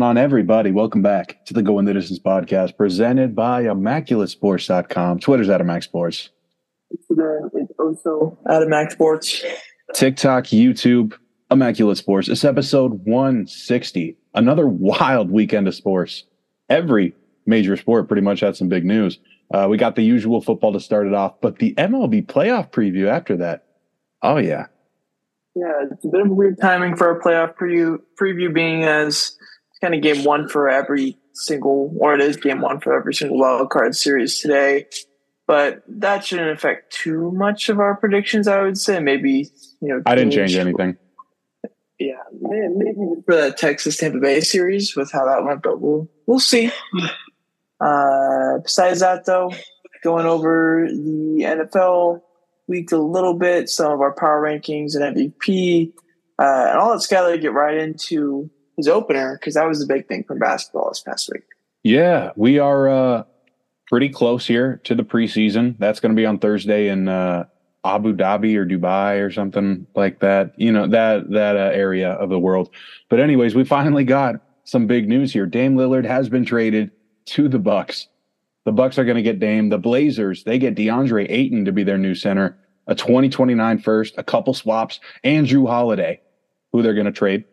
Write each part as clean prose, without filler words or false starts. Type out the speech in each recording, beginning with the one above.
going on, everybody? Welcome back to the Going the Distance podcast, presented by immaculatesports.com. Twitter's Adamac Sports. Instagram is also Adamac Sports. TikTok, YouTube, Immaculate Sports. It's episode 160. Another wild weekend of sports. Every major sport pretty much had some big news. We got the usual football to start it off, but the MLB playoff preview after that. Oh, yeah. Yeah, it's a bit of a weird timing for a playoff preview being as kind of game one for every single, or it is game one for every single wild card series today. But that shouldn't affect too much of our predictions, I would say. Maybe, you know, I didn't change anything. Yeah, maybe for that Texas-Tampa Bay series with how that went, but we'll see. Besides that, though, going over the NFL week a little bit, some of our power rankings and MVP, and I'll let Skyler get right into his opener because that was the big thing from basketball this past week. Yeah, we are pretty close here to the preseason. That's going to be on Thursday in Abu Dhabi or Dubai or something like that, you know, that area of the world. But anyways, we finally got some big news here. Dame Lillard has been traded to the Bucks. The Bucks are going to get Dame. The Blazers, they get DeAndre Ayton to be their new center, a 2029 first, a couple swaps, Andrew Holiday, who they're going to trade.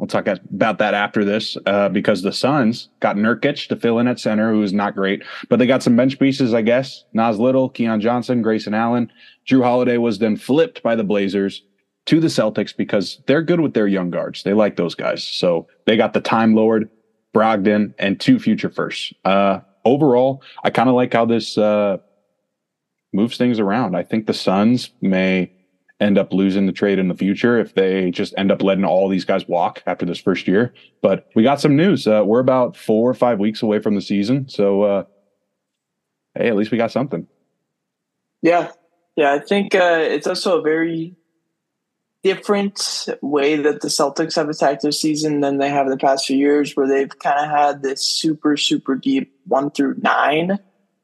I'll talk about that after this because the Suns got Nurkic to fill in at center, who is not great, but they got some bench pieces, I guess. Nas Little, Keon Johnson, Grayson Allen. Drew Holiday was then flipped by the Blazers to the Celtics because they're good with their young guards. They like those guys. So they got the Time Lord, Brogdon, and two future firsts. Overall, I kind of like how this moves things around. I think the Suns may end up losing the trade in the future if they just end up letting all these guys walk after this first year. But we got some news. We're about 4 or 5 weeks away from the season. So, hey, at least we got something. Yeah. Yeah, I think it's also a very different way that the Celtics have attacked their season than they have in the past few years, where they've kind of had this super, super deep 1 through 9.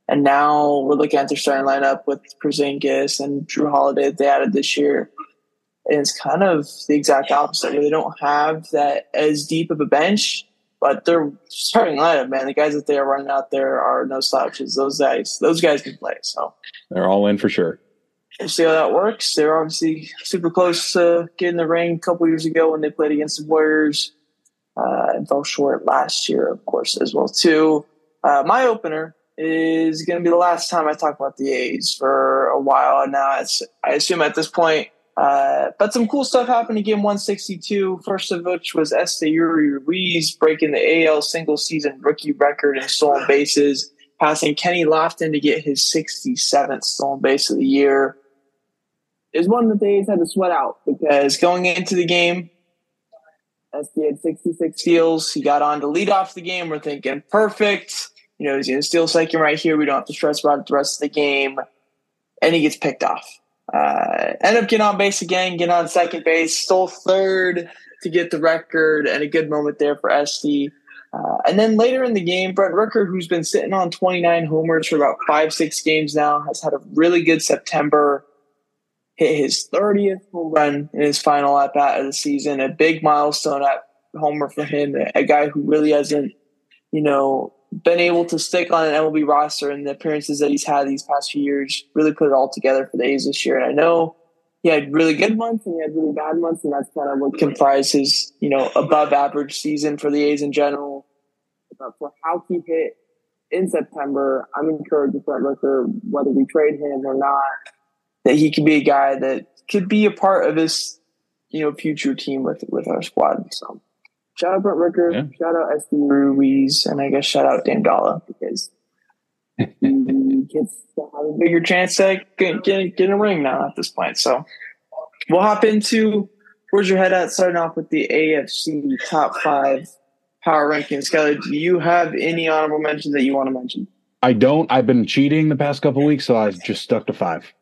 And now we're looking at their starting lineup with Porzingis and Drew Holiday that they added this year. And it's kind of the exact opposite, where they don't have that as deep of a bench, but their starting lineup, man, the guys that they are running out there are no slouches. Those guys can play. So they're all in for sure. We'll see how that works. They're obviously super close to getting the ring a couple years ago when they played against the Warriors. And fell short last year, of course, as well, too. My opener is going to be the last time I talk about the A's for a while now. It's, I assume at this point. But some cool stuff happened in game 162, first of which was Estuary Ruiz breaking the AL single-season rookie record in stolen bases, passing Kenny Lofton to get his 67th stolen base of the year. Is one that the A's had to sweat out because going into the game, SD had 66 steals. He got on to lead off the game. We're thinking, perfect. You know, he's going to steal second right here. We don't have to stress about it the rest of the game. And he gets picked off. End up getting on base again, getting on second base, stole third to get the record, and a good moment there for SD. And then later in the game, Brent Rooker, who's been sitting on 29 homers for about 5-6 games now, has had a really good September. Hit his 30th home run in his final at-bat of the season, a big milestone at homer for him, a guy who really hasn't, you know, been able to stick on an MLB roster, and the appearances that he's had these past few years really put it all together for the A's this year. And I know he had really good months and he had really bad months, and that's kind of what comprised his, you know, above-average season for the A's in general. But for how he hit in September, I'm encouraged with Brent Rooker, whether we trade him or not, that he could be a guy that could be a part of this, you know, future team with our squad. So shout out Brent Rooker, yeah. Shout out SD Ruiz, and I guess shout out Dame Dalla because he gets to have a bigger chance to get a ring now at this point. So we'll hop into where's your head at, starting off with the AFC top 5 power rankings. Skyler, do you have any honorable mentions that you want to mention? I don't. I've been cheating the past couple weeks, so I've just stuck to 5.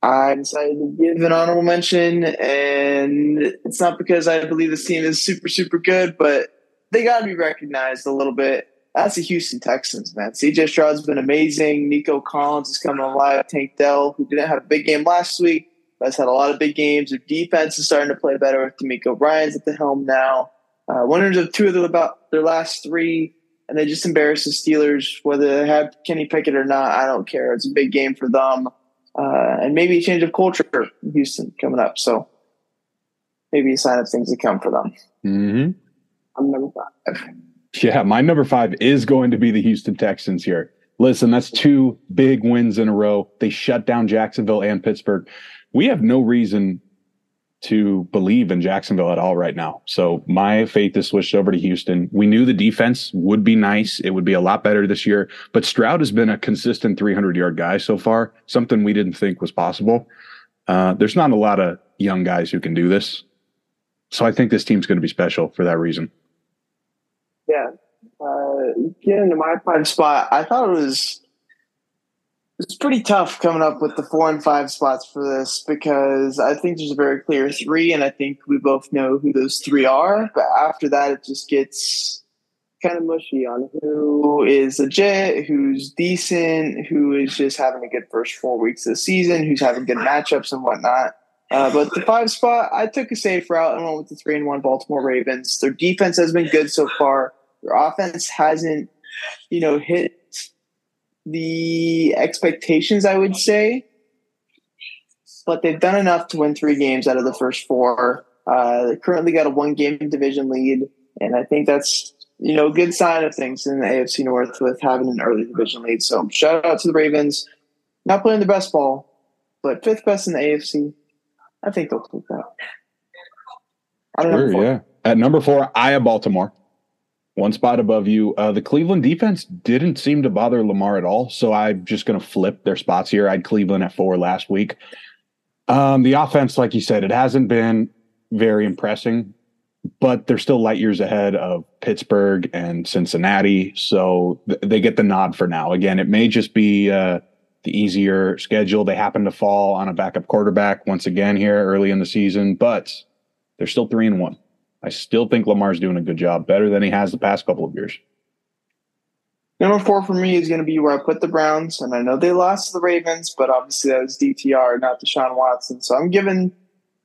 I decided to give an honorable mention, and it's not because I believe this team is super, super good, but they got to be recognized a little bit. That's the Houston Texans, man. CJ Stroud's been amazing. Nico Collins is coming alive. Tank Dell, who didn't have a big game last week, but has had a lot of big games. Their defense is starting to play better with DeMeco Ryans at the helm now. winners of two of their last three, and they just embarrassed the Steelers. Whether they have Kenny Pickett or not, I don't care. It's a big game for them. And maybe a change of culture in Houston coming up. So maybe a sign of things to come for them. Mm-hmm. I'm number five. Yeah, my number five is going to be the Houston Texans here. Listen, that's two big wins in a row. They shut down Jacksonville and Pittsburgh. We have no reason to believe in Jacksonville at all right now. So my faith is switched over to Houston. We knew the defense would be nice. It would be a lot better this year. But Stroud has been a consistent 300-yard guy so far, something we didn't think was possible. There's not a lot of young guys who can do this. So I think this team's going to be special for that reason. Yeah. Get into my five spot. I thought it was pretty tough coming up with the 4 and 5 spots for this, because I think there's a very clear three, and I think we both know who those three are. But after that, it just gets kind of mushy on who is legit, who's decent, who is just having a good first 4 weeks of the season, who's having good matchups and whatnot. But the 5 spot, I took a safe route and went with the 3-1 Baltimore Ravens. Their defense has been good so far. Their offense hasn't, hit the expectations, I would say. But they've done enough to win 3 games out of the first 4. They currently got a 1-game division lead. And I think that's, a good sign of things in the AFC North with having an early division lead. So shout out to the Ravens. Not playing the best ball, but 5th best in the AFC. I think they'll take that. Sure, yeah. At number 4, I have Baltimore. One spot above you. The Cleveland defense didn't seem to bother Lamar at all, so I'm just going to flip their spots here. I had Cleveland at 4 last week. The offense, like you said, it hasn't been very impressive, but they're still light years ahead of Pittsburgh and Cincinnati, so they get the nod for now. Again, it may just be the easier schedule. They happen to fall on a backup quarterback once again here early in the season, but they're still 3-1. I still think Lamar's doing a good job, better than he has the past couple of years. Number 4 for me is going to be where I put the Browns, and I know they lost to the Ravens, but obviously that was DTR, not Deshaun Watson. So I'm giving,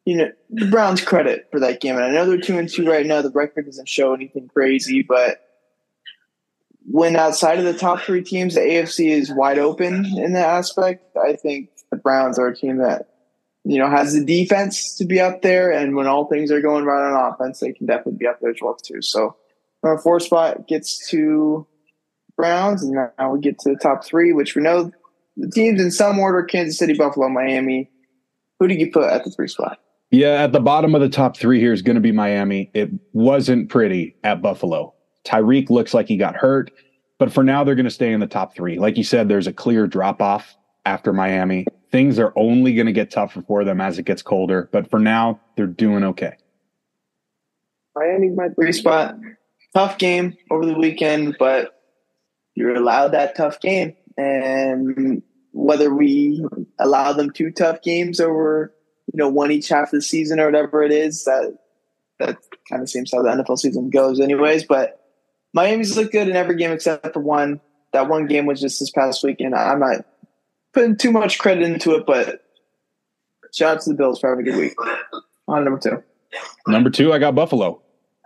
the Browns credit for that game. And I know they're 2-2 right now. The record doesn't show anything crazy, but when outside of the top 3 teams, the AFC is wide open in that aspect. I think the Browns are a team that has the defense to be up there, and when all things are going right on offense, they can definitely be up there as well too. So our 4 spot gets to Browns, and now we get to the top 3, which we know the teams in some order: Kansas City, Buffalo, Miami. Who did you put at the 3 spot? Yeah, at the bottom of the top 3 here is going to be Miami. It wasn't pretty at Buffalo. Tyreek looks like he got hurt, but for now they're going to stay in the top 3. Like you said, there's a clear drop-off after Miami. Things are only going to get tougher for them as it gets colder, but for now, they're doing okay. Miami's my 3 spot. Tough game over the weekend, but you're allowed that tough game. And whether we allow them 2 tough games over, 1 each half of the season or whatever it is, that kind of seems how the NFL season goes anyways. But Miami's looked good in every game except for 1. That 1 game was just this past weekend. I'm not putting too much credit into it, but shout out to the Bills for having a good week. On number 2. Number 2, I got Buffalo.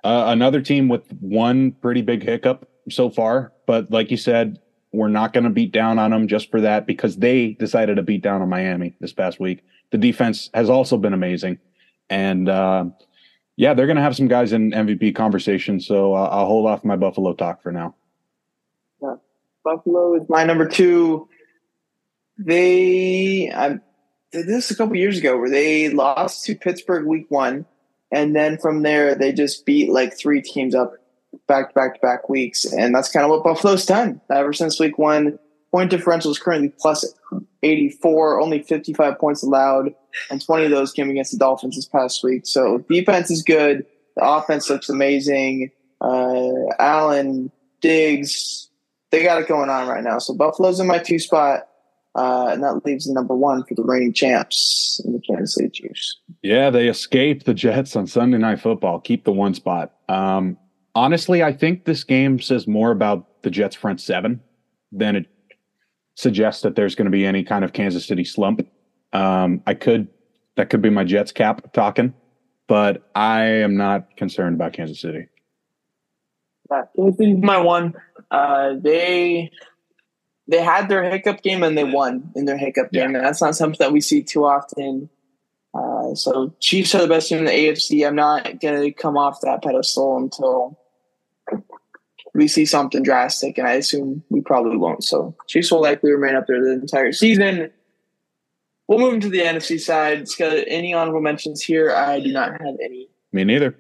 Another team with 1 pretty big hiccup so far. But like you said, we're not going to beat down on them just for that, because they decided to beat down on Miami this past week. The defense has also been amazing. And yeah, they're going to have some guys in MVP conversation. So I'll hold off my Buffalo talk for now. Yeah. Buffalo is my number 2. I did this a couple years ago where they lost to Pittsburgh week 1, and then from there they just beat 3 teams up back-to-back weeks, and that's kind of what Buffalo's done ever since week 1. Point differential is currently +84, only 55 points allowed, and 20 of those came against the Dolphins this past week. So defense is good. The offense looks amazing. Allen, Diggs, they got it going on right now. So Buffalo's in my 2 spot. And that leaves the number 1 for the reigning champs in the Kansas City Chiefs. Yeah, they escaped the Jets on Sunday Night Football. Keep the 1 spot. Honestly, I think this game says more about the Jets' front 7 than it suggests that there's going to be any kind of Kansas City slump. That could be my Jets cap talking, but I am not concerned about Kansas City. Houston's my one. They had their hiccup game and they won in their hiccup game, and that's not something that we see too often. So Chiefs are the best team in the AFC. I'm not going to come off that pedestal until we see something drastic, and I assume we probably won't. So Chiefs will likely remain up there the entire season. We'll move into the NFC side. Any honorable mentions here? I do not have any. Me neither.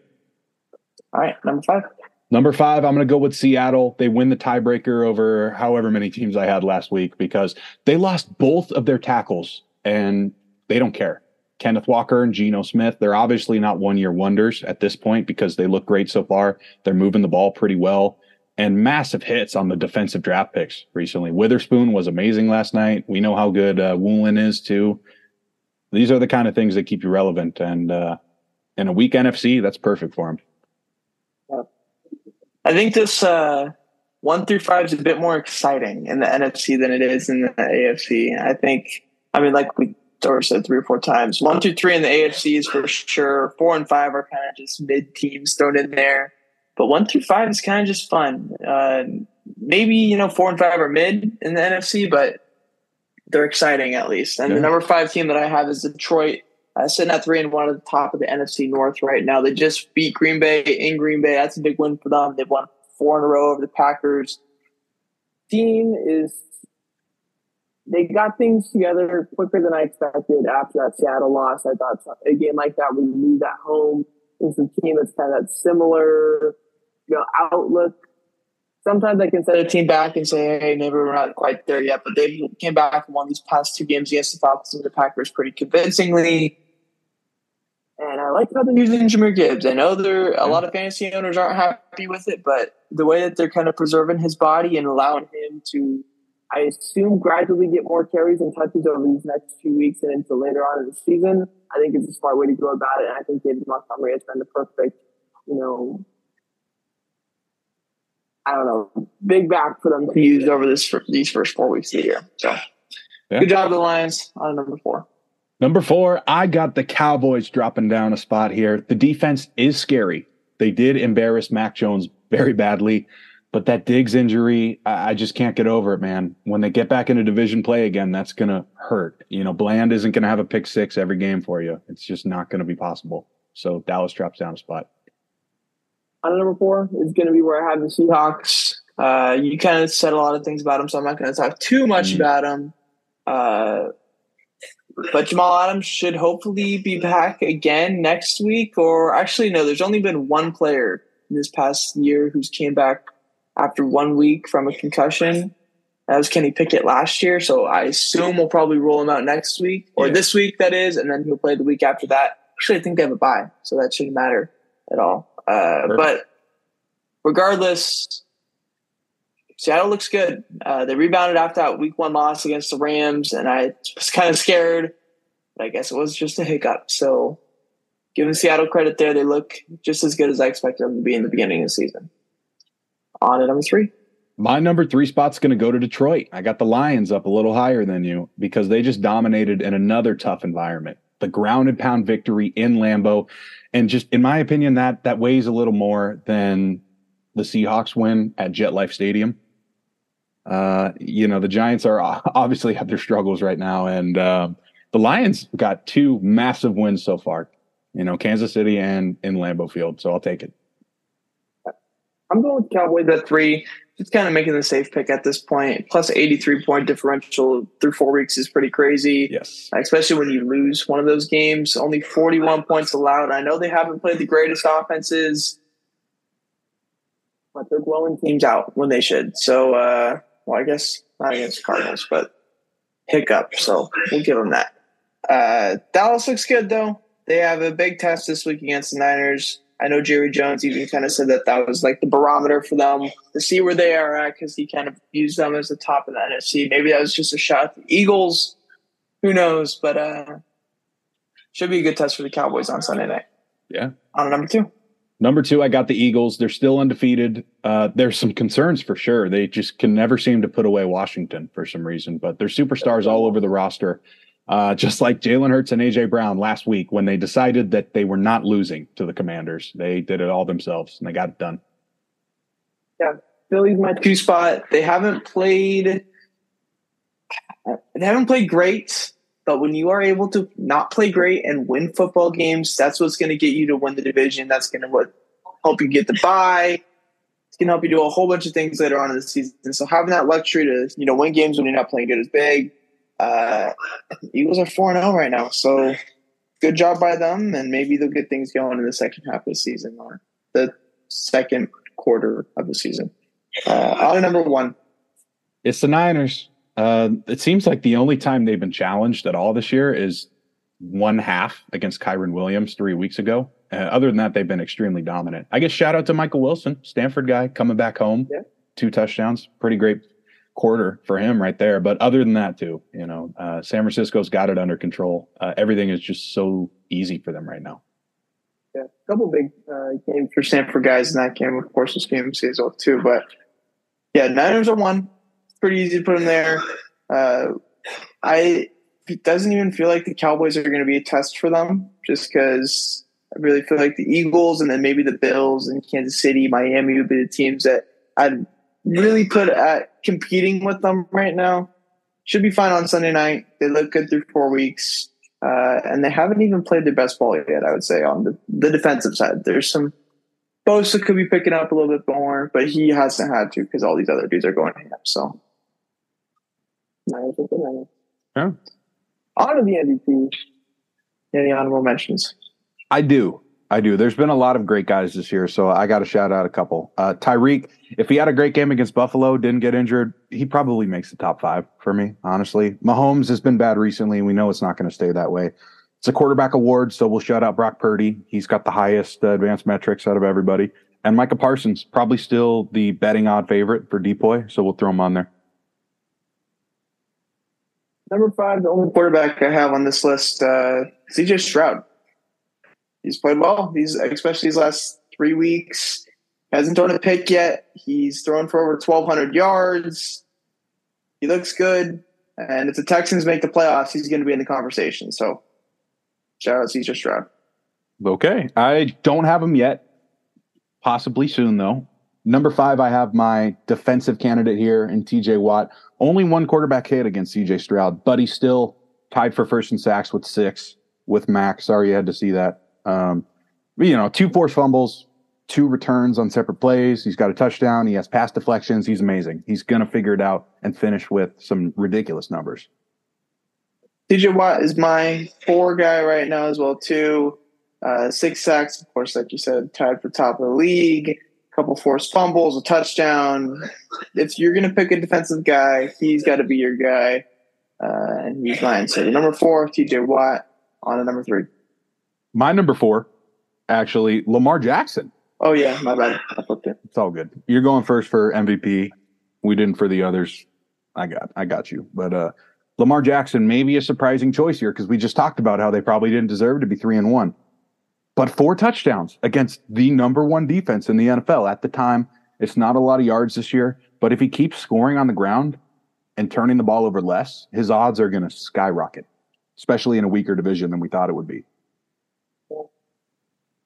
All right, number five. Number five, I'm going to go with Seattle. They win the tiebreaker over however many teams I had last week because they lost both of their tackles, and they don't care. Kenneth Walker and Geno Smith, they're obviously not one-year wonders at this point because they look great so far. They're moving the ball pretty well. And massive hits on the defensive draft picks recently. Witherspoon was amazing last night. We know how good Woolen is, too. These are the kind of things that keep you relevant. And in a weak NFC, that's perfect for him. I think this 1 through 5 is a bit more exciting in the NFC than it is in the AFC. Like we said 3 or 4 times, 1 through 3 in the AFC is for sure. 4 and 5 are kind of just mid teams thrown in there. But 1 through 5 is kind of just fun. Maybe, 4 and 5 are mid in the NFC, but they're exciting at least. And the number 5 team that I have is Detroit, sitting at 3-1 at the top of the NFC North right now. They just beat Green Bay in Green Bay. That's a big win for them. They've won 4 in a row over the Packers. They got things together quicker than I expected after that Seattle loss. I thought a game like that would lose at home. It's a team that's had that similar, outlook. Sometimes I can set a team back and say, hey, maybe we're not quite there yet. But they came back and won these past 2 games against the Falcons and the Packers pretty convincingly. And I like how they're using Jahmyr Gibbs. I know a lot of fantasy owners aren't happy with it, but the way that they're kind of preserving his body and allowing him to, I assume, gradually get more carries and touches over these next few weeks and into later on in the season, I think it's a smart way to go about it. And I think David Montgomery has been the perfect, big back for them to use over these first 4 weeks of the year. So good job, the Lions, on number 4. Number 4, I got the Cowboys dropping down a spot here. The defense is scary. They did embarrass Mac Jones very badly. But that Diggs injury, I just can't get over it, man. When they get back into division play again, that's going to hurt. Bland isn't going to have a pick 6 every game for you. It's just not going to be possible. So Dallas drops down a spot. On number 4 is going to be where I have the Seahawks. You kind of said a lot of things about them, so I'm not going to talk too much about them. But Jamal Adams should hopefully be back again next week. Or actually, no, there's only been one player in this past year who's came back after 1 week from a concussion. That was Kenny Pickett last year, so I assume we'll probably roll him out next week, or this week, that is, and then he'll play the week after that. Actually, I think they have a bye, so that shouldn't matter at all. But regardless, Seattle looks good. They rebounded after that week 1 loss against the Rams, and I was kind of scared, but I guess it was just a hiccup. So giving Seattle credit there, they look just as good as I expected them to be in the beginning of the season. On at number 3. My number 3 spot's going to go to Detroit. I got the Lions up a little higher than you because they just dominated in another tough environment. The ground and pound victory in Lambeau. And just, in my opinion, that weighs a little more than the Seahawks win at MetLife Stadium. The Giants are obviously have their struggles right now. And the Lions got 2 massive wins so far, Kansas City and in Lambeau Field. So I'll take it. I'm going with Cowboys at 3. Just kind of making the safe pick at this point. Plus 83-point differential through 4 weeks is pretty crazy. Yes. Especially when you lose one of those games. Only 41 points allowed. I know they haven't played the greatest offenses, but they're blowing teams out when they should. So, I guess not against the Cardinals, but hiccup. So we'll give them that. Dallas looks good, though. They have a big test this week against the Niners. I know Jerry Jones even kind of said that was like the barometer for them to see where they are at because he kind of used them as the top of the NFC. Maybe that was just a shot at the Eagles. Who knows? But should be a good test for the Cowboys on Sunday night. Yeah. On number 2. Number 2, I got the Eagles. They're still undefeated. There's some concerns for sure. They just can never seem to put away Washington for some reason, but they're superstars all over the roster. Just like Jalen Hurts and A.J. Brown last week when they decided that they were not losing to the Commanders. They did it all themselves, and they got it done. Yeah, Philly's my two spot. They haven't played great, but when you are able to not play great and win football games, that's what's going to get you to win the division. That's going to help you get the bye. It's going to help you do a whole bunch of things later on in the season. So having that luxury to, you know, win games when you're not playing good is big. Eagles are 4-0 right now, so good job by them, and maybe they'll get things going in the second half of the season or the second quarter of the season. Out of number one, it's the Niners. It seems like the only time they've been challenged at all this year is one half against Kyron Williams 3 weeks ago. Other than that, they've been extremely dominant. I guess shout out to Michael Wilson, Stanford guy, coming back home. Yeah. 2 touchdowns, pretty great quarter for him right there. But other than that too, you know, San Francisco's got it under control. Everything is just so easy for them right now. Yeah, a couple big games for Stanford guys in that game. Of course, this game is all too, but yeah, Niners are one. Pretty easy to put them there. It doesn't even feel like the Cowboys are going to be a test for them, just because I really feel like the Eagles and then maybe the Bills and Kansas City, Miami would be the teams that I'd really put at competing with them right now. Should be fine on Sunday night. They look good through 4 weeks, and they haven't even played their best ball yet, I would say, on the defensive side. There's some Bosa could be picking up a little bit more, but he hasn't had to because all these other dudes are going to him. So. Huh? On to the MVP. Any honorable mentions? I do. There's been a lot of great guys this year, so I got to shout out a couple. Tyreek, if he had a great game against Buffalo, didn't get injured, he probably makes the top 5 for me, honestly. Mahomes has been bad recently, and we know it's not going to stay that way. It's a quarterback award, so we'll shout out Brock Purdy. He's got the highest advanced metrics out of everybody. And Micah Parsons, probably still the betting odd favorite for DPOY, so we'll throw him on there. Number 5, the only quarterback I have on this list, CJ Stroud. He's played well. He's, especially these last 3 weeks, hasn't thrown a pick yet. He's thrown for over 1,200 yards. He looks good. And if the Texans make the playoffs, he's going to be in the conversation. So shout out CJ Stroud. Okay. I don't have him yet. Possibly soon, though. Number 5, I have my defensive candidate here in T.J. Watt. Only one quarterback hit against C.J. Stroud, but he's still tied for first in sacks with 6 with Mac. Sorry you had to see that. You know, 2 forced fumbles, 2 returns on separate plays. He's got a touchdown. He has pass deflections. He's amazing. He's going to figure it out and finish with some ridiculous numbers. T.J. Watt is my 4 guy right now as well, too. 6 sacks, of course, like you said, tied for top of the league. Couple forced fumbles, a touchdown. If you're going to pick a defensive guy, he's got to be your guy. And he's mine. So number 4, T.J. Watt. On to number 3. My number 4, actually, Lamar Jackson. Oh, yeah. My bad. I flipped it. It's all good. You're going first for MVP. We didn't for the others. I got you. But Lamar Jackson may be a surprising choice here because we just talked about how they probably didn't deserve to be 3-1. But 4 touchdowns against the number 1 defense in the NFL at the time. It's not a lot of yards this year, but if he keeps scoring on the ground and turning the ball over less, his odds are going to skyrocket, especially in a weaker division than we thought it would be.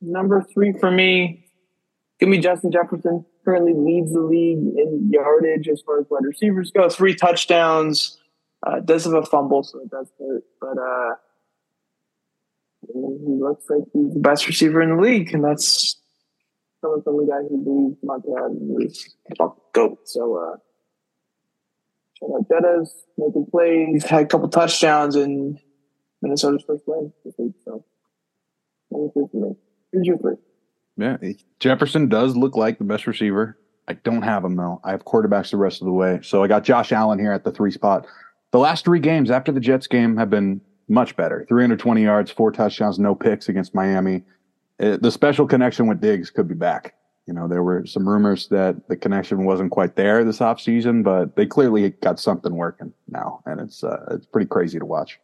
Number 3 for me, give me Justin Jefferson. Currently leads the league in yardage as far as wide receivers go. 3 touchdowns. Does have a fumble, so it does hurt, but he looks like he's the best receiver in the league, and that's coming from the guy who believes Mark Adams is a GOAT. So, shout out Jettas, making plays. He's had a couple touchdowns in Minnesota's first win this week. So, here's your 3. Yeah, Jefferson does look like the best receiver. I don't have him, though. I have quarterbacks the rest of the way. So, I got Josh Allen here at the 3 spot. The last 3 games after the Jets game have been much better. 320 yards, 4 touchdowns, no picks against Miami. The special connection with Diggs could be back. You know, there were some rumors that the connection wasn't quite there this offseason, but they clearly got something working now, and it's pretty crazy to watch.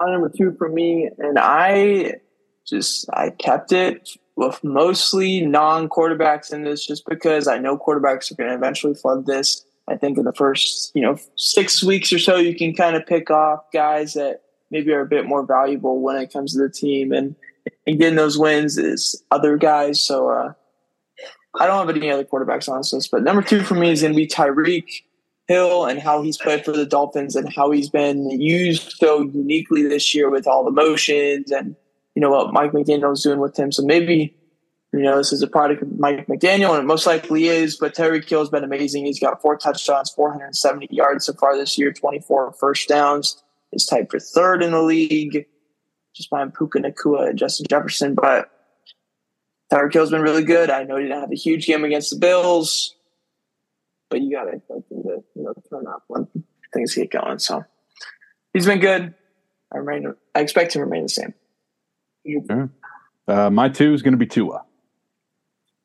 Number 2 for me, and I kept it with mostly non-quarterbacks in this just because I know quarterbacks are going to eventually flood this. I think in the first, 6 weeks or so, you can kind of pick off guys that maybe are a bit more valuable when it comes to the team and getting those wins is other guys. So I don't have any other quarterbacks on this list, but number two for me is going to be Tyreek Hill and how he's played for the Dolphins and how he's been used so uniquely this year with all the motions and, you know, what Mike McDaniel's doing with him. So maybe, you know, this is a product of Mike McDaniel, and it most likely is, but Tyreek Hill has been amazing. He's got 4 touchdowns, 470 yards so far this year, 24 first downs. He's tied for third in the league, just behind Puka Nacua and Justin Jefferson, but Tyreek Hill's been really good. I know he didn't have a huge game against the Bills, but you got to expect him to, you know, turn up when things get going. So he's been good. I expect him to remain the same. Sure. My two is going to be Tua.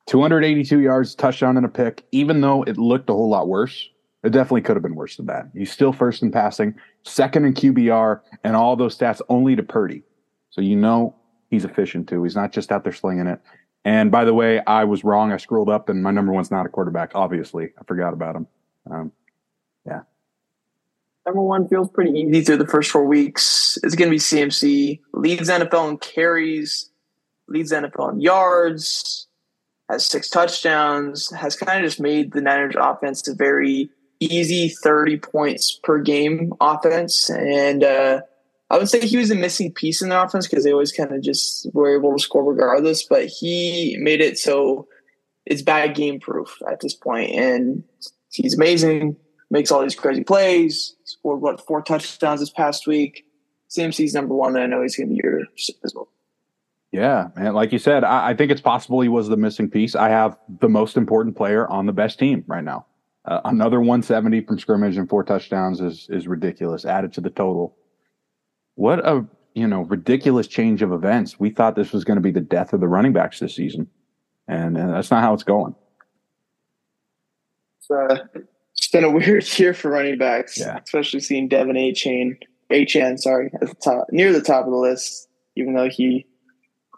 282 yards, touchdown, and a pick, even though it looked a whole lot worse. It definitely could have been worse than that. He's still first in passing, second in QBR, and all those stats only to Purdy. So you know he's efficient, too. He's not just out there slinging it. And by the way, I was wrong. I scrolled up, and my number one's not a quarterback, obviously. I forgot about him. Yeah. Number one feels pretty easy through the first 4 weeks. It's going to be CMC. Leads NFL in carries, leads NFL in yards, has 6 touchdowns, has kind of just made the Niners offense a very easy 30 points per game offense. And I would say he was a missing piece in their offense because they always kind of just were able to score regardless, but he made it so it's bad game proof at this point. And he's amazing, makes all these crazy plays, scored, 4 touchdowns this past week. CMC's number one, and I know he's going to be your as well. Yeah, man. Like you said, I think it's possible he was the missing piece. I have the most important player on the best team right now. Another 170 from scrimmage and 4 touchdowns is ridiculous, added to the total. What a, you know, ridiculous change of events. We thought this was going to be the death of the running backs this season, and that's not how it's going. It's been a weird year for running backs, yeah, especially seeing Devin Achane, at the top, near the top of the list, even though he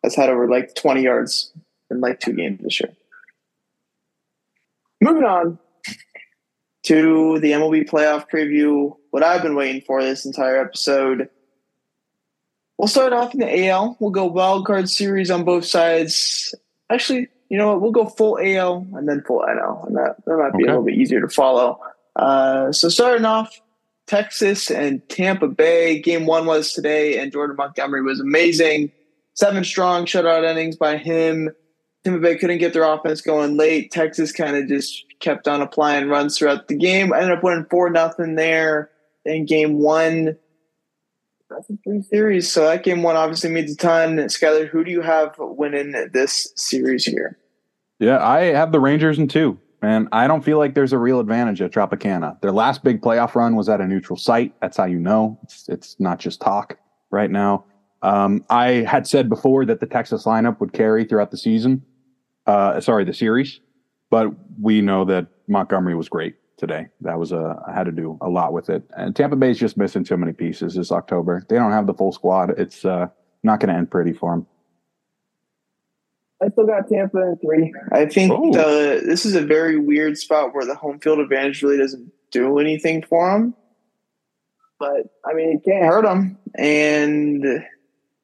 has had over 20 yards in 2 games this year. Moving on to the MLB playoff preview, what I've been waiting for this entire episode. We'll start off in the AL. We'll go wild card series on both sides. Actually, you know what? We'll go full AL and then full NL, and that might be a little bit easier to follow. So starting off, Texas and Tampa Bay. Game one was today, and Jordan Montgomery was amazing. 7 strong shutout innings by him. Tampa Bay couldn't get their offense going late. Texas kind of just kept on applying runs throughout the game. I ended up winning 4-0 there in game one. That's a 3 series, so that game one obviously means a ton. Skyler, who do you have winning this series here? Yeah, I have the Rangers in 2, man. I don't feel like there's a real advantage at Tropicana. Their last big playoff run was at a neutral site. That's how you know. It's not just talk right now. I had said before that the Texas lineup would carry throughout the season. The series. But we know that Montgomery was great today. That was I had to do a lot with it. And Tampa Bay's just missing too many pieces this October. They don't have the full squad. It's not going to end pretty for them. I still got Tampa in 3. I think this is a very weird spot where the home field advantage really doesn't do anything for them. But, I mean, it can't hurt them. And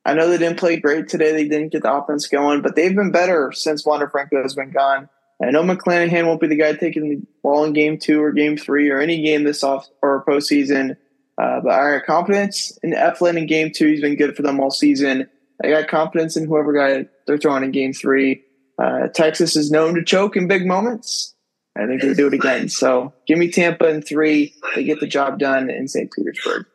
I know they didn't play great today. They didn't get the offense going, but they've been better since Wander Franco has been gone. I know McClanahan won't be the guy taking the ball in game 2 or game 3 or any game this off or postseason, but I got confidence in Eflin in game 2. He's been good for them all season. I got confidence in whoever guy they're throwing in game 3. Texas is known to choke in big moments. I think they do it again. So give me Tampa in 3. They get the job done in St. Petersburg.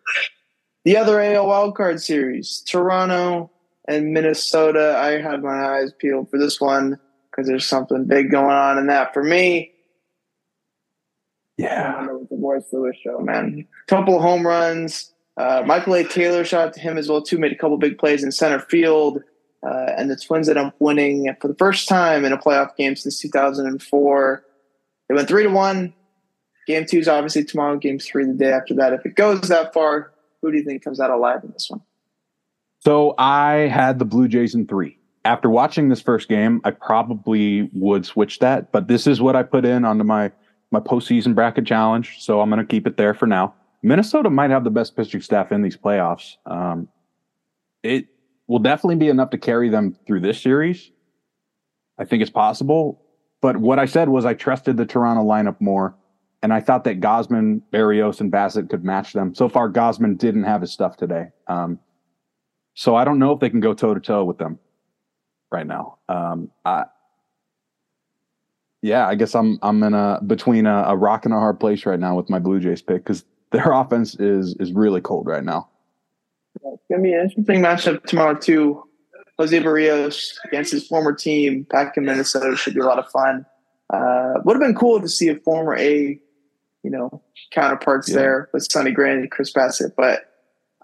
The other AL wildcard series, Toronto and Minnesota. I had my eyes peeled for this one, because there's something big going on in that for me. Yeah. With the Royce Lewis show, man. Couple home runs. Michael A. Taylor, shot to him as well, too. Made a couple big plays in center field. And the Twins ended up winning for the first time in a playoff game since 2004. They went 3-1. Game 2 is obviously tomorrow. Game 3 the day after that. If it goes that far, who do you think comes out alive in this one? So I had the Blue Jays in 3. After watching this first game, I probably would switch that, but this is what I put in onto my postseason bracket challenge, so I'm going to keep it there for now. Minnesota might have the best pitching staff in these playoffs. It will definitely be enough to carry them through this series. I think it's possible, But what I said was I trusted the Toronto lineup more, and I thought that Gosman, Berrios, and Bassett could match them. So far, Gosman didn't have his stuff today. So I don't know if they can go toe-to-toe with them right now. I guess I'm in between a rock and a hard place right now with my Blue Jays pick because their offense is really cold right now. It's going to be an interesting matchup tomorrow, too. Jose Berrios against his former team back in Minnesota should be a lot of fun. Would have been cool to see a former A, counterparts there with Sonny Gray and Chris Bassett. But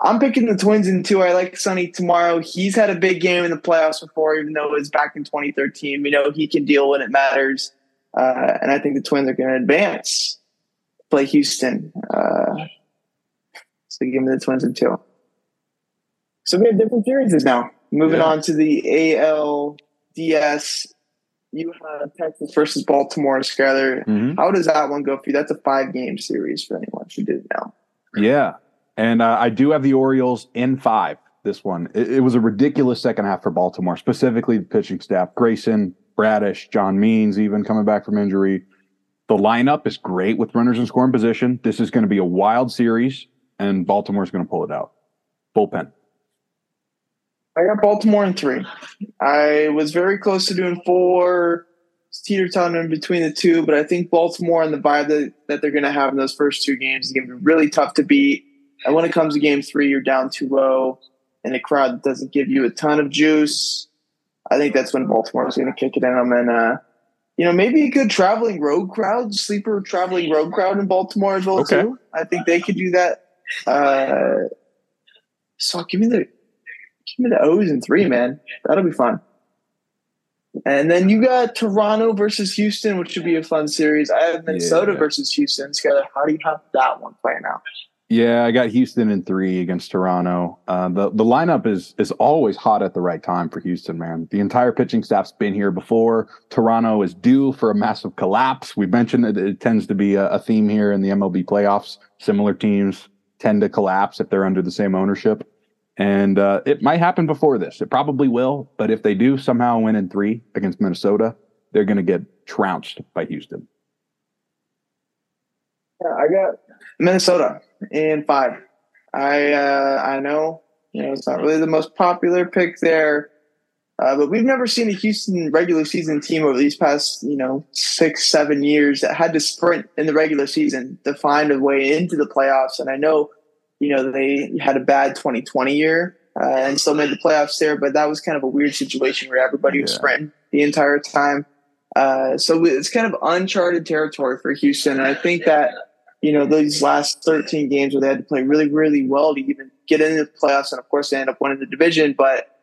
I'm picking the Twins in two. I like Sonny tomorrow. He's had a big game in the playoffs before, even though it was back in 2013. We know he can deal when it matters. And I think the Twins are going to advance, play Houston. So give me the Twins in two. So we have different series now. Moving on to the ALDS, you have Texas versus Baltimore, Skyler. Mm-hmm. How does that one go for you? That's a 5-game series for anyone who didn't know. Yeah, and I do have the Orioles in 5 this one. It was a ridiculous second half for Baltimore, specifically the pitching staff. Grayson, Bradish, John Means even coming back from injury. The lineup is great with runners in scoring position. This is going to be a wild series, and Baltimore's going to pull it out. Bullpen. I got Baltimore in 3. I was very close to doing 4, teeter-totter in between the two, but I think Baltimore and the vibe that they're going to have in those first 2 games is going to be really tough to beat. And when it comes to game 3, you're down 2-0 and a crowd that doesn't give you a ton of juice. I think that's when Baltimore is going to kick it in them. And, maybe a good sleeper traveling road crowd in Baltimore as well, too. I think they could do that. So give me the O's in 3, man. That'll be fun. And then you got Toronto versus Houston, which should be a fun series. I have Minnesota versus Houston. Skyler, how do you have that one playing out? Yeah, I got Houston in 3 against Toronto. The lineup is always hot at the right time for Houston, man. The entire pitching staff's been here before. Toronto is due for a massive collapse. We mentioned that it tends to be a theme here in the MLB playoffs. Similar teams tend to collapse if they're under the same ownership. And it might happen before this. It probably will. But if they do somehow win in 3 against Minnesota, they're going to get trounced by Houston. Yeah, I got Minnesota in 5. I know, it's not really the most popular pick there. But we've never seen a Houston regular season team over these past, 6-7 years that had to sprint in the regular season to find a way into the playoffs. And I know they had a bad 2020 year and still made the playoffs there, but that was kind of a weird situation where everybody was sprinting the entire time. So it's kind of uncharted territory for Houston. And I think that, these last 13 games where they had to play really, really well to even get into the playoffs. And of course they end up winning the division, but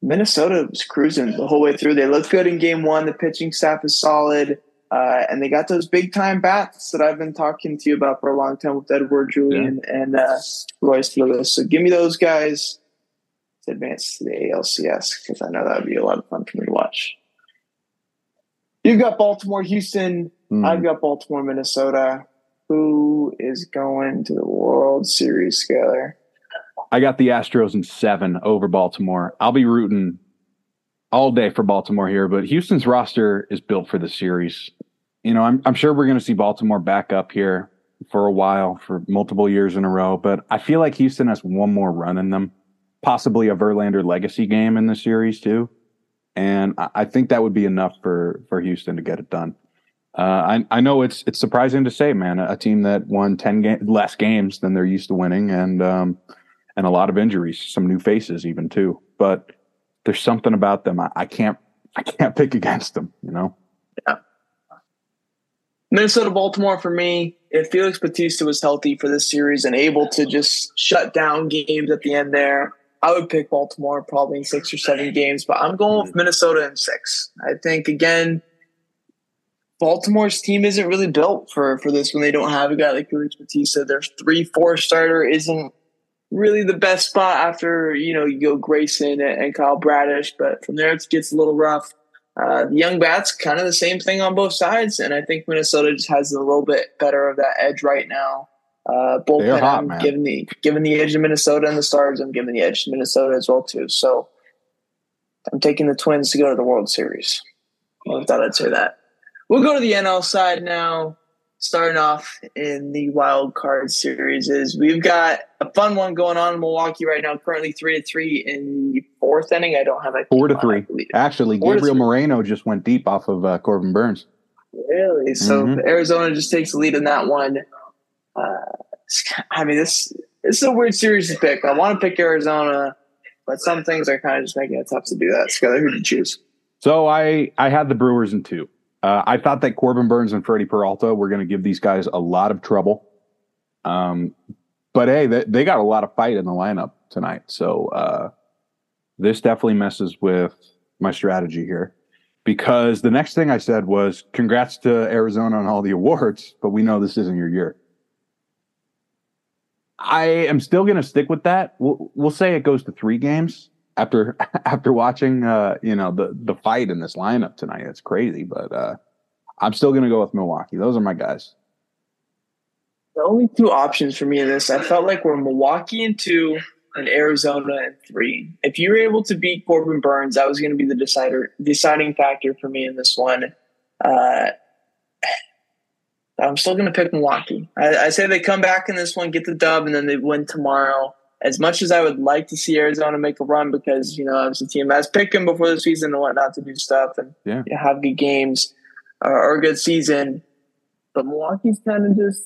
Minnesota was cruising the whole way through. They looked good in game 1. The pitching staff is solid. And they got those big-time bats that I've been talking to you about for a long time with Edward Julian and Royce Lewis. So give me those guys to advance to the ALCS because I know that would be a lot of fun for me to watch. You've got Baltimore, Houston. I've got Baltimore, Minnesota. Who is going to the World Series, Skyler? I got the Astros in 7 over Baltimore. I'll be rooting all day for Baltimore here, but Houston's roster is built for the series. I'm sure we're going to see Baltimore back up here for a while, for multiple years in a row, but I feel like Houston has one more run in them, possibly a Verlander legacy game in the series too. And I think that would be enough for Houston to get it done. I know it's surprising to say, man, a team that won 10 less games than they're used to winning and a lot of injuries, some new faces even too, but there's something about them. I can't pick against them, Yeah. Minnesota, Baltimore for me. If Felix Bautista was healthy for this series and able to just shut down games at the end there, I would pick Baltimore probably in 6 or 7 games, but I'm going with Minnesota in 6. I think, again, Baltimore's team isn't really built for this when they don't have a guy like Felix Bautista. Their 3-4 starter isn't really the best spot after, you go Grayson and Kyle Bradish, but from there it gets a little rough. The young bats, kind of the same thing on both sides, and I think Minnesota just has a little bit better of that edge right now. Bullpen, I'm giving the edge to Minnesota, and the Stars, I'm giving the edge to Minnesota as well too. So I'm taking the Twins to go to the World Series. I thought I'd say that. We'll go to the NL side now. Starting off in the wild card series is we've got a fun one going on in Milwaukee right now. Currently 3-3 in the fourth inning. I don't have a 4-3. Actually, Gabriel Moreno just went deep off of Corbin Burns. Really? So Arizona just takes the lead in that one. I mean, this is a weird series to pick. I want to pick Arizona, but some things are kind of just making it tough to do that. Skyler, who did you choose? So I had the Brewers in two. I thought that Corbin Burns and Freddie Peralta were going to give these guys a lot of trouble. But, hey, they got a lot of fight in the lineup tonight. So this definitely messes with my strategy here, because the next thing I said was congrats to Arizona on all the awards, but we know this isn't your year. I am still going to stick with that. We'll say it goes to 3 games. After watching, the fight in this lineup tonight, it's crazy. But I'm still going to go with Milwaukee. Those are my guys. The only two options for me in this, I felt like, were Milwaukee in 2 and Arizona in 3. If you were able to beat Corbin Burns, that was going to be the deciding factor for me in this one. I'm still going to pick Milwaukee. I say they come back in this one, get the dub, and then they win tomorrow. As much as I would like to see Arizona make a run, because, you know, I was a team I was picking before the season and whatnot to do stuff and have good games or a good season. But Milwaukee's kind of just,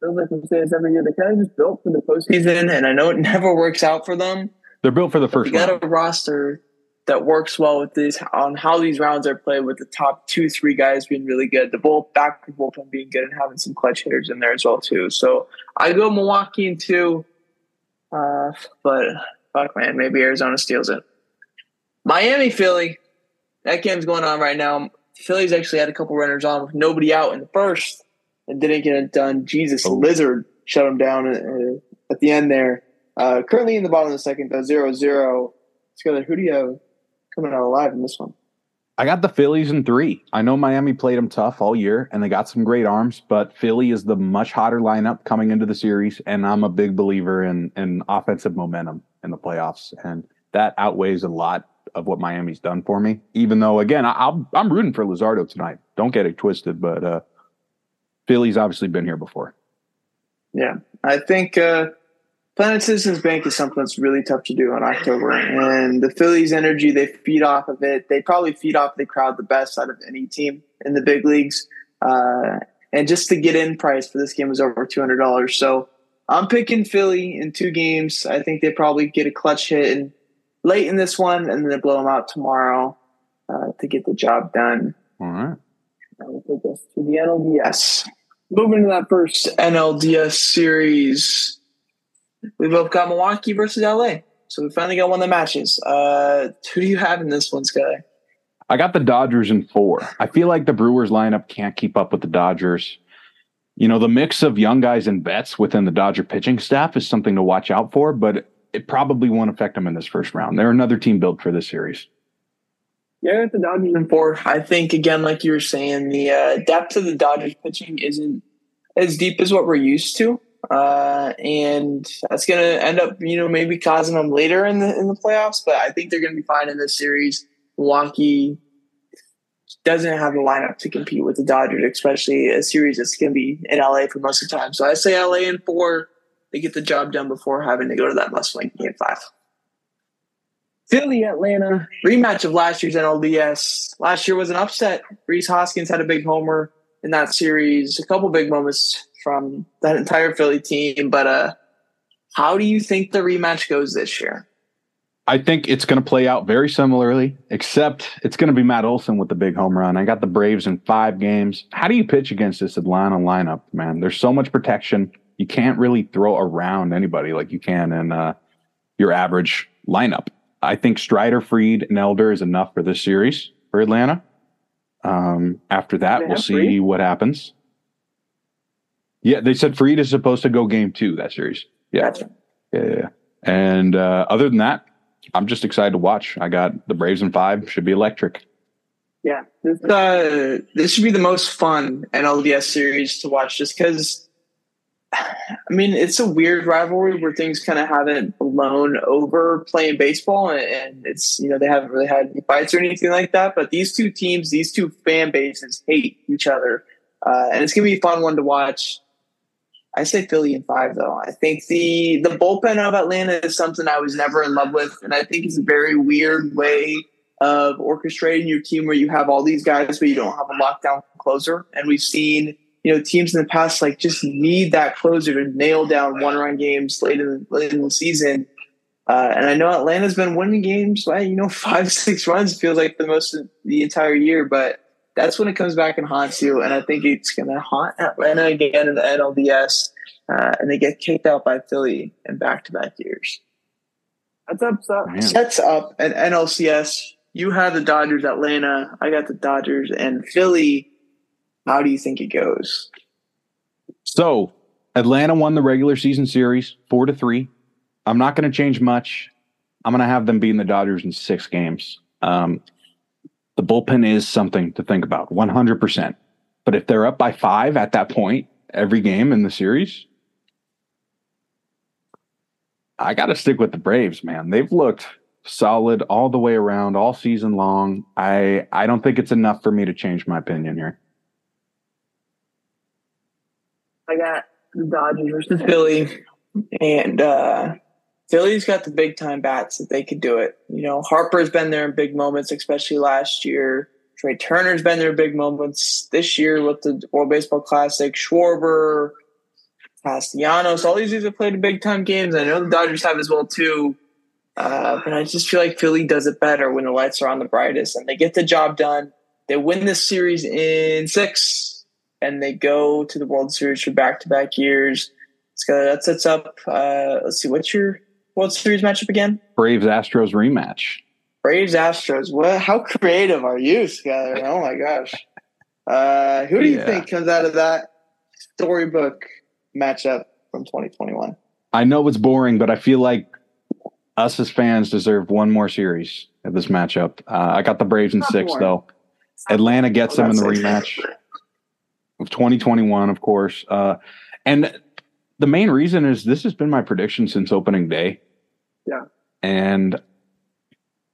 feels like I'm saying this every year, they kind of just built for the postseason, and I know it never works out for them. They're built for the first round. You got a roster that works well with this, on how these rounds are played, with the top 2-3 guys being really good, the bullpen being good, and having some clutch hitters in there as well, too. So I go Milwaukee in 2. But fuck, man, maybe Arizona steals it. Miami, Philly, that game's going on right now. Philly's actually had a couple runners on with nobody out in the first and didn't get it done. Lizard shut him down at the end there. Currently in the bottom of the second, though, 0-0. Skyler, who do you have coming out alive in this one? I got the Phillies in 3. I know Miami played them tough all year, and they got some great arms, but Philly is the much hotter lineup coming into the series, and I'm a big believer in offensive momentum in the playoffs, and that outweighs a lot of what Miami's done for me, even though, again, I'm rooting for Luzardo tonight. Don't get it twisted, but Philly's obviously been here before. Yeah, I think Planet Citizens Bank is something that's really tough to do in October. And the Phillies' energy, they feed off of it. They probably feed off the crowd the best out of any team in the big leagues. And just the get-in price for this game was over $200. So I'm picking Philly in 2 games. I think they probably get a clutch hit in, late in this one, and then they blow them out tomorrow to get the job done. All right. Now we'll take this to the NLDS. Moving to that first NLDS series. We both got Milwaukee versus LA. So we finally got one that matches. Who do you have in this one, Skyler? I got the Dodgers in 4. I feel like the Brewers lineup can't keep up with the Dodgers. You know, the mix of young guys and vets within the Dodger pitching staff is something to watch out for, but it probably won't affect them in this first round. They're another team built for this series. Yeah, I got the Dodgers in 4. I think, again, like you were saying, the depth of the Dodgers pitching isn't as deep as what we're used to. And that's going to end up, you know, maybe causing them later in the playoffs, but I think they're going to be fine in this series. Milwaukee doesn't have the lineup to compete with the Dodgers, especially a series that's going to be in LA for most of the time. So I say LA in 4. They get the job done before having to go to that must-win game 5. Philly, Atlanta, rematch of last year's NLDS. Last year was an upset. Reese Hoskins had a big homer in that series. A couple big moments from that entire Philly team, but how do you think the rematch goes this year? I think it's going to play out very similarly, except it's going to be Matt Olson with the big home run. I got the Braves in 5 games. How do you pitch against this Atlanta lineup, man? There's so much protection. You can't really throw around anybody like you can in your average lineup. I think Strider, Fried, and Elder is enough for this series for Atlanta. After that, we'll see what happens. Yeah, they said Fried is supposed to go game 2 that series. Yeah. Gotcha. Yeah. And other than that, I'm just excited to watch. I got the Braves in 5. Should be electric. Yeah. This should be the most fun NLDS series to watch, just because I mean, it's a weird rivalry where things kind of haven't blown over playing baseball, and it's, you know, they haven't really had any fights or anything like that. But these two teams, these two fan bases hate each other, and it's going to be a fun one to watch. I say Philly in 5, though. I think the bullpen of Atlanta is something I was never in love with, and I think it's a very weird way of orchestrating your team where you have all these guys but you don't have a lockdown closer. And we've seen, you know, teams in the past like just need that closer to nail down one-run games late in the season. And I know Atlanta's been winning games by, you know, 5-6 runs feels like the most of the entire year, but that's when it comes back and haunts you. And I think it's going to haunt Atlanta again in the NLDS. And they get kicked out by Philly in back-to-back years. Sets up an NLCS. You have the Dodgers, Atlanta. I got the Dodgers and Philly. How do you think it goes? So Atlanta won the regular season series 4-3. I'm not going to change much. I'm going to have them beating the Dodgers in 6 games. The bullpen is something to think about, 100%. But if they're up by 5 at that point, every game in the series, I got to stick with the Braves, man. They've looked solid all the way around, all season long. I don't think it's enough for me to change my opinion here. I got the Dodgers versus Philly, and Philly's got the big-time bats that they could do it. You know, Harper's been there in big moments, especially last year. Trey Turner's been there in big moments this year with the World Baseball Classic. Schwarber, Castellanos, all these guys have played in big-time games. I know the Dodgers have as well, too. But I just feel like Philly does it better when the lights are on the brightest, and they get the job done. They win this series in 6, and they go to the World Series for back-to-back years. So that sets up, let's see, what's your World Series matchup again? Braves-Astros rematch. Braves-Astros. What? How creative are you, Skyler? Oh, my gosh. Who do you think comes out of that storybook matchup from 2021? I know it's boring, but I feel like us as fans deserve one more series of this matchup. I got the Braves in 6, though. Atlanta gets them in the rematch of 2021, of course. And the main reason is this has been my prediction since opening day. Yeah. And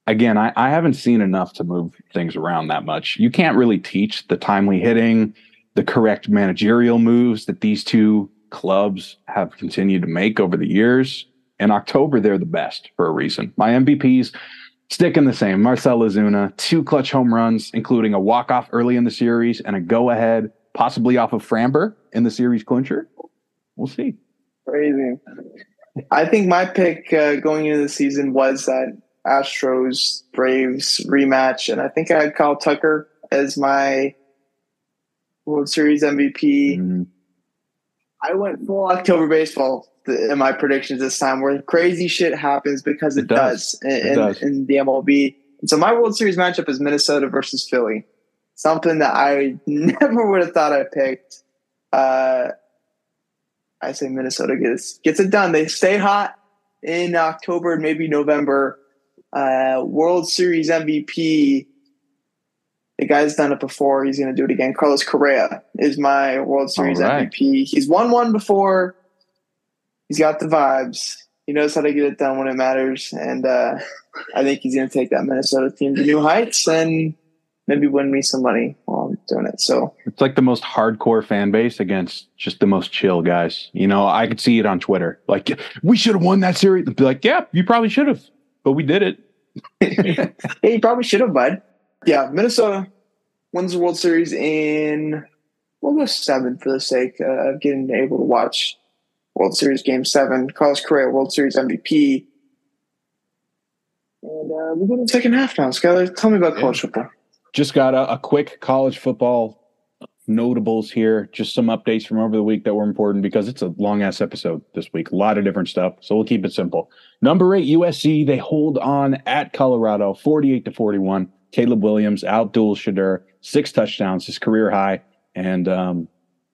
again, I haven't seen enough to move things around that much. You can't really teach the timely hitting, the correct managerial moves that these two clubs have continued to make over the years. In October, they're the best for a reason. My MVPs sticking the same. Marcell Ozuna, 2 clutch home runs, including a walk-off early in the series and a go-ahead, possibly off of Framber in the series clincher. We'll see. Crazy. I think my pick going into the season was that Astros-Braves rematch, and I think I had Kyle Tucker as my World Series MVP. Mm-hmm. I went full October baseball in my predictions this time, where crazy shit happens because it does in the MLB. And so my World Series matchup is Minnesota versus Philly, something that I never would have thought I picked. I say Minnesota gets it done. They stay hot in October and maybe November. World Series MVP, the guy's done it before. He's going to do it again. Carlos Correa is my World Series MVP. He's won one before. He's got the vibes. He knows how to get it done when it matters. And I think he's going to take that Minnesota team to new heights and maybe win me some money while I'm doing it. So it's like the most hardcore fan base against just the most chill guys. You know, I could see it on Twitter. Like, we should have won that series. They'd be like, yeah, you probably should have, but we did it. Yeah, you probably should have, bud. Yeah, Minnesota wins the World Series in, we'll go 7 for the sake of getting able to watch World Series Game 7. Carlos Correa, World Series MVP. And we're going to second half now. Skyler, tell me about college football. Just got a quick college football notables here. Just some updates from over the week that were important because it's a long-ass episode this week. A lot of different stuff, so we'll keep it simple. Number 8, USC, they hold on at Colorado, 48-41. Caleb Williams out-duels Shadur, 6 touchdowns, his career high, and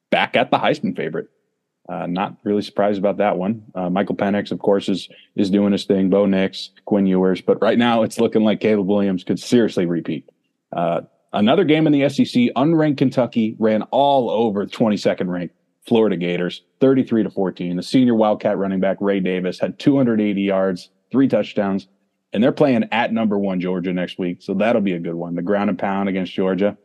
back at the Heisman favorite. Not really surprised about that one. Michael Penix, of course, is doing his thing. Bo Nix, Quinn Ewers. But right now it's looking like Caleb Williams could seriously repeat. Another game in the SEC, unranked Kentucky ran all over 22nd ranked Florida Gators, 33-14. The senior Wildcat running back, Ray Davis, had 280 yards, 3 touchdowns, and they're playing at #1 Georgia next week, so that'll be a good one. The ground and pound against Georgia.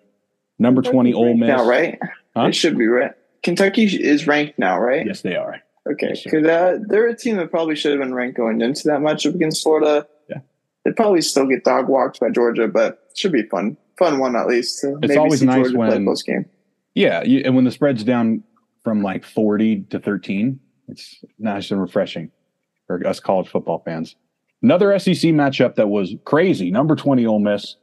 Number 20, Ole Miss. Now, right? Huh? It should be right. Kentucky is ranked now, right? Yes, they are. Okay, because they're a team that probably should have been ranked going into that matchup against Florida. Yeah, they probably still get dog walked by Georgia, but it should be fun. Fun one, at least. It's maybe always nice Georgia when close game. Yeah, and when the spread's down from like 40 to 13, it's nice and refreshing for us college football fans. Another SEC matchup that was crazy. Number 20, Ole Miss.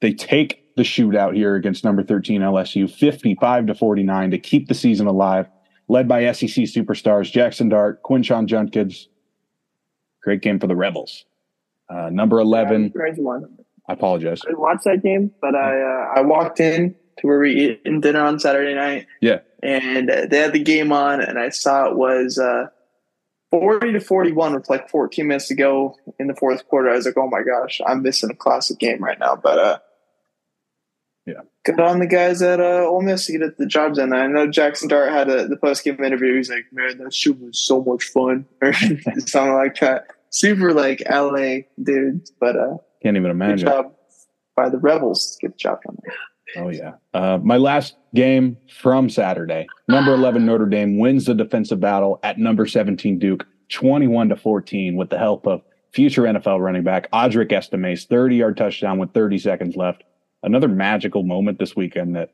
They take the shootout here against number 13, LSU, 55-49 to keep the season alive, led by SEC superstars Jackson Dart, Quinshon Judkins. Great game for the Rebels. Number 11. Crazy one. I apologize. I watched that game, but I walked in to where we were eating dinner on Saturday night. Yeah. And they had the game on, and I saw it was 40-41 with like 14 minutes to go in the fourth quarter. I was like, oh my gosh, I'm missing a classic game right now. But yeah, good on the guys at Ole Miss to get the job done. I know Jackson Dart had the post game interview. He's like, man, that shoot was so much fun, or something like that. Super like LA dudes, but can't even imagine. Good job by the Rebels to get the job done. Oh, yeah. My last game from Saturday, number 11 Notre Dame wins the defensive battle at number 17 Duke, 21-14 with the help of future NFL running back Audric Estime's 30-yard touchdown with 30 seconds left. Another magical moment this weekend that,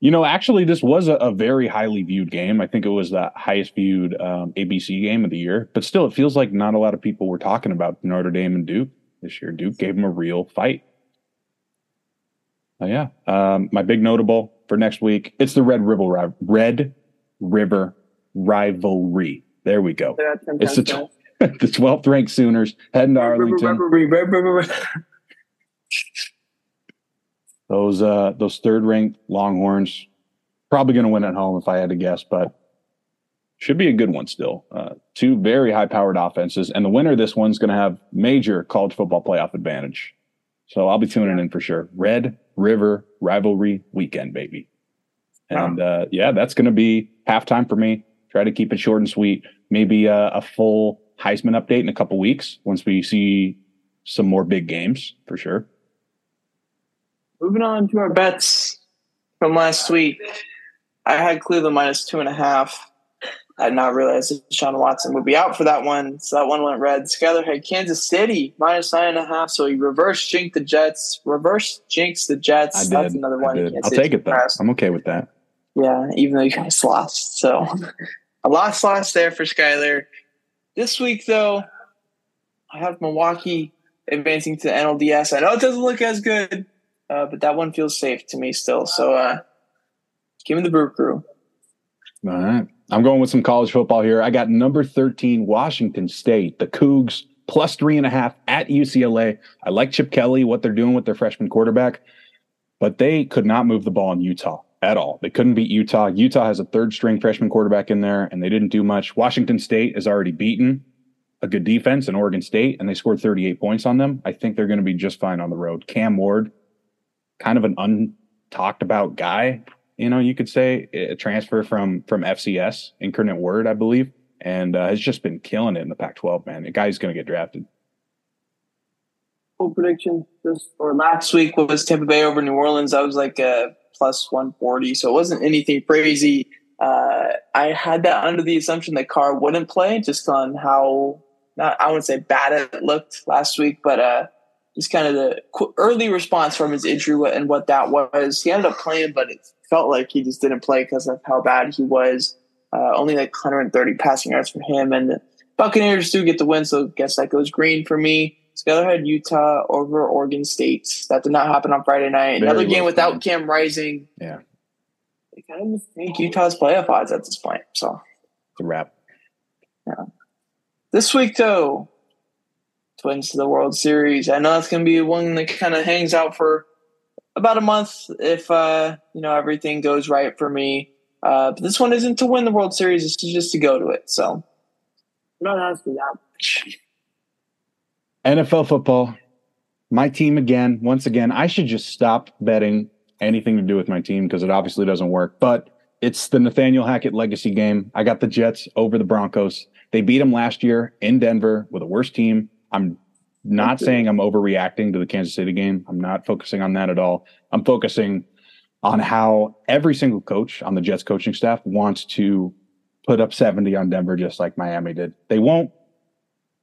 you know, actually this was a very highly viewed game. I think it was the highest viewed ABC game of the year. But still, it feels like not a lot of people were talking about Notre Dame and Duke this year. Duke gave them a real fight. My big notable for next week, it's the Red River rivalry. There we go. Yeah, it's the 12th ranked Sooners heading to Arlington. Those third ranked Longhorns probably going to win at home if I had to guess, but should be a good one still. Two very high powered offenses, and the winner of this one's going to have major college football playoff advantage. So I'll be tuning in for sure. Red River rivalry weekend, baby. And that's going to be halftime for me. Try to keep it short and sweet. Maybe a full Heisman update in a couple weeks once we see some more big games for sure. Moving on to our bets from last week. I had Cleveland minus 2.5. I did not realize that Deshaun Watson would be out for that one, so that one went red. Skyler had Kansas City minus 9.5, so he reverse jinxed the Jets. That's another one. I'll take it, though. I'm okay with that. Yeah, even though you guys lost. So a loss there for Skyler. This week, though, I have Milwaukee advancing to the NLDS. I know it doesn't look as good, but that one feels safe to me still. So give me the Brew Crew. All right. I'm going with some college football here. I got number 13, Washington State. The Cougs plus 3.5 at UCLA. I like Chip Kelly, what they're doing with their freshman quarterback, but they could not move the ball in Utah at all. They couldn't beat Utah. Utah has a third-string freshman quarterback in there, and they didn't do much. Washington State is already beaten a good defense in Oregon State, and they scored 38 points on them. I think they're going to be just fine on the road. Cam Ward, kind of an untalked-about guy. You know, you could say a transfer from FCS, Incarnate Word, I believe, and has just been killing it in the Pac-12, man. The guy's going to get drafted. Full prediction last week was Tampa Bay over New Orleans. I was like plus 140, so it wasn't anything crazy. I had that under the assumption that Carr wouldn't play, just on how, not I wouldn't say bad it looked last week, but just kind of the early response from his injury and what that was. He ended up playing, but it's felt like he just didn't play because of how bad he was. Only like 130 passing yards for him. And the Buccaneers do get the win, so I guess that goes green for me. Skyler had Utah over Oregon State. That did not happen on Friday night. Another game without Cam Rising. Yeah. They kind of mistake Utah's playoff odds at this point. So it's a wrap. Yeah. This week, though, Twins to the World Series. I know that's going to be one that kind of hangs out for about a month if everything goes right for me. But this one isn't to win the World Series, it's just to go to it. So I'm not asking that much. NFL football. My team again, once again, I should just stop betting anything to do with my team because it obviously doesn't work. But It's the Nathaniel Hackett legacy game. I got the Jets over the Broncos. They beat them last year in Denver with a worse team. I'm not saying I'm overreacting to the Kansas City game. I'm not focusing on that at all. I'm focusing on how every single coach on the Jets coaching staff wants to put up 70 on Denver just like Miami did. They won't,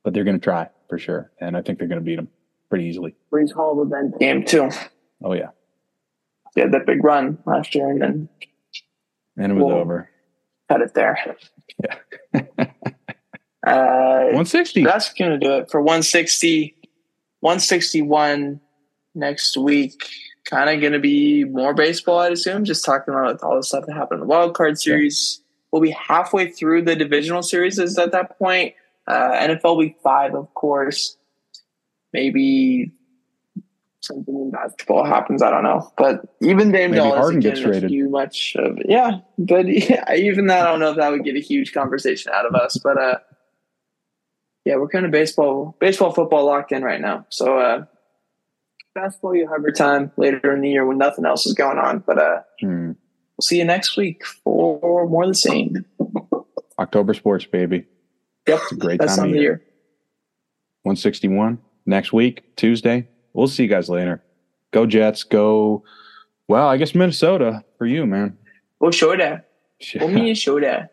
but they're going to try for sure. And I think they're going to beat them pretty easily. Brees Hall with that game too. Oh, yeah. They had that big run last year and then... and it was over. Cut it there. Yeah. 160. That's going to do it for 160. 161 next week. Kind of going to be more baseball, I'd assume. Just talking about all the stuff that happened in the wildcard series. Yeah. We'll be halfway through the divisional series at that point. NFL Week 5, of course. Maybe something in basketball happens. I don't know. But even Dame Dell isn't getting too much of it. Yeah. But yeah, even that, I don't know if that would get a huge conversation out of us. But yeah, we're kind of baseball, football locked in right now. So basketball, you have your time later in the year when nothing else is going on. But we'll see you next week for more of the same. October sports, baby. Yep. It's a great time of the year. 161 next week, Tuesday. We'll see you guys later. Go Jets. Go. Well, I guess Minnesota for you, man. Go Shoda. Shoda.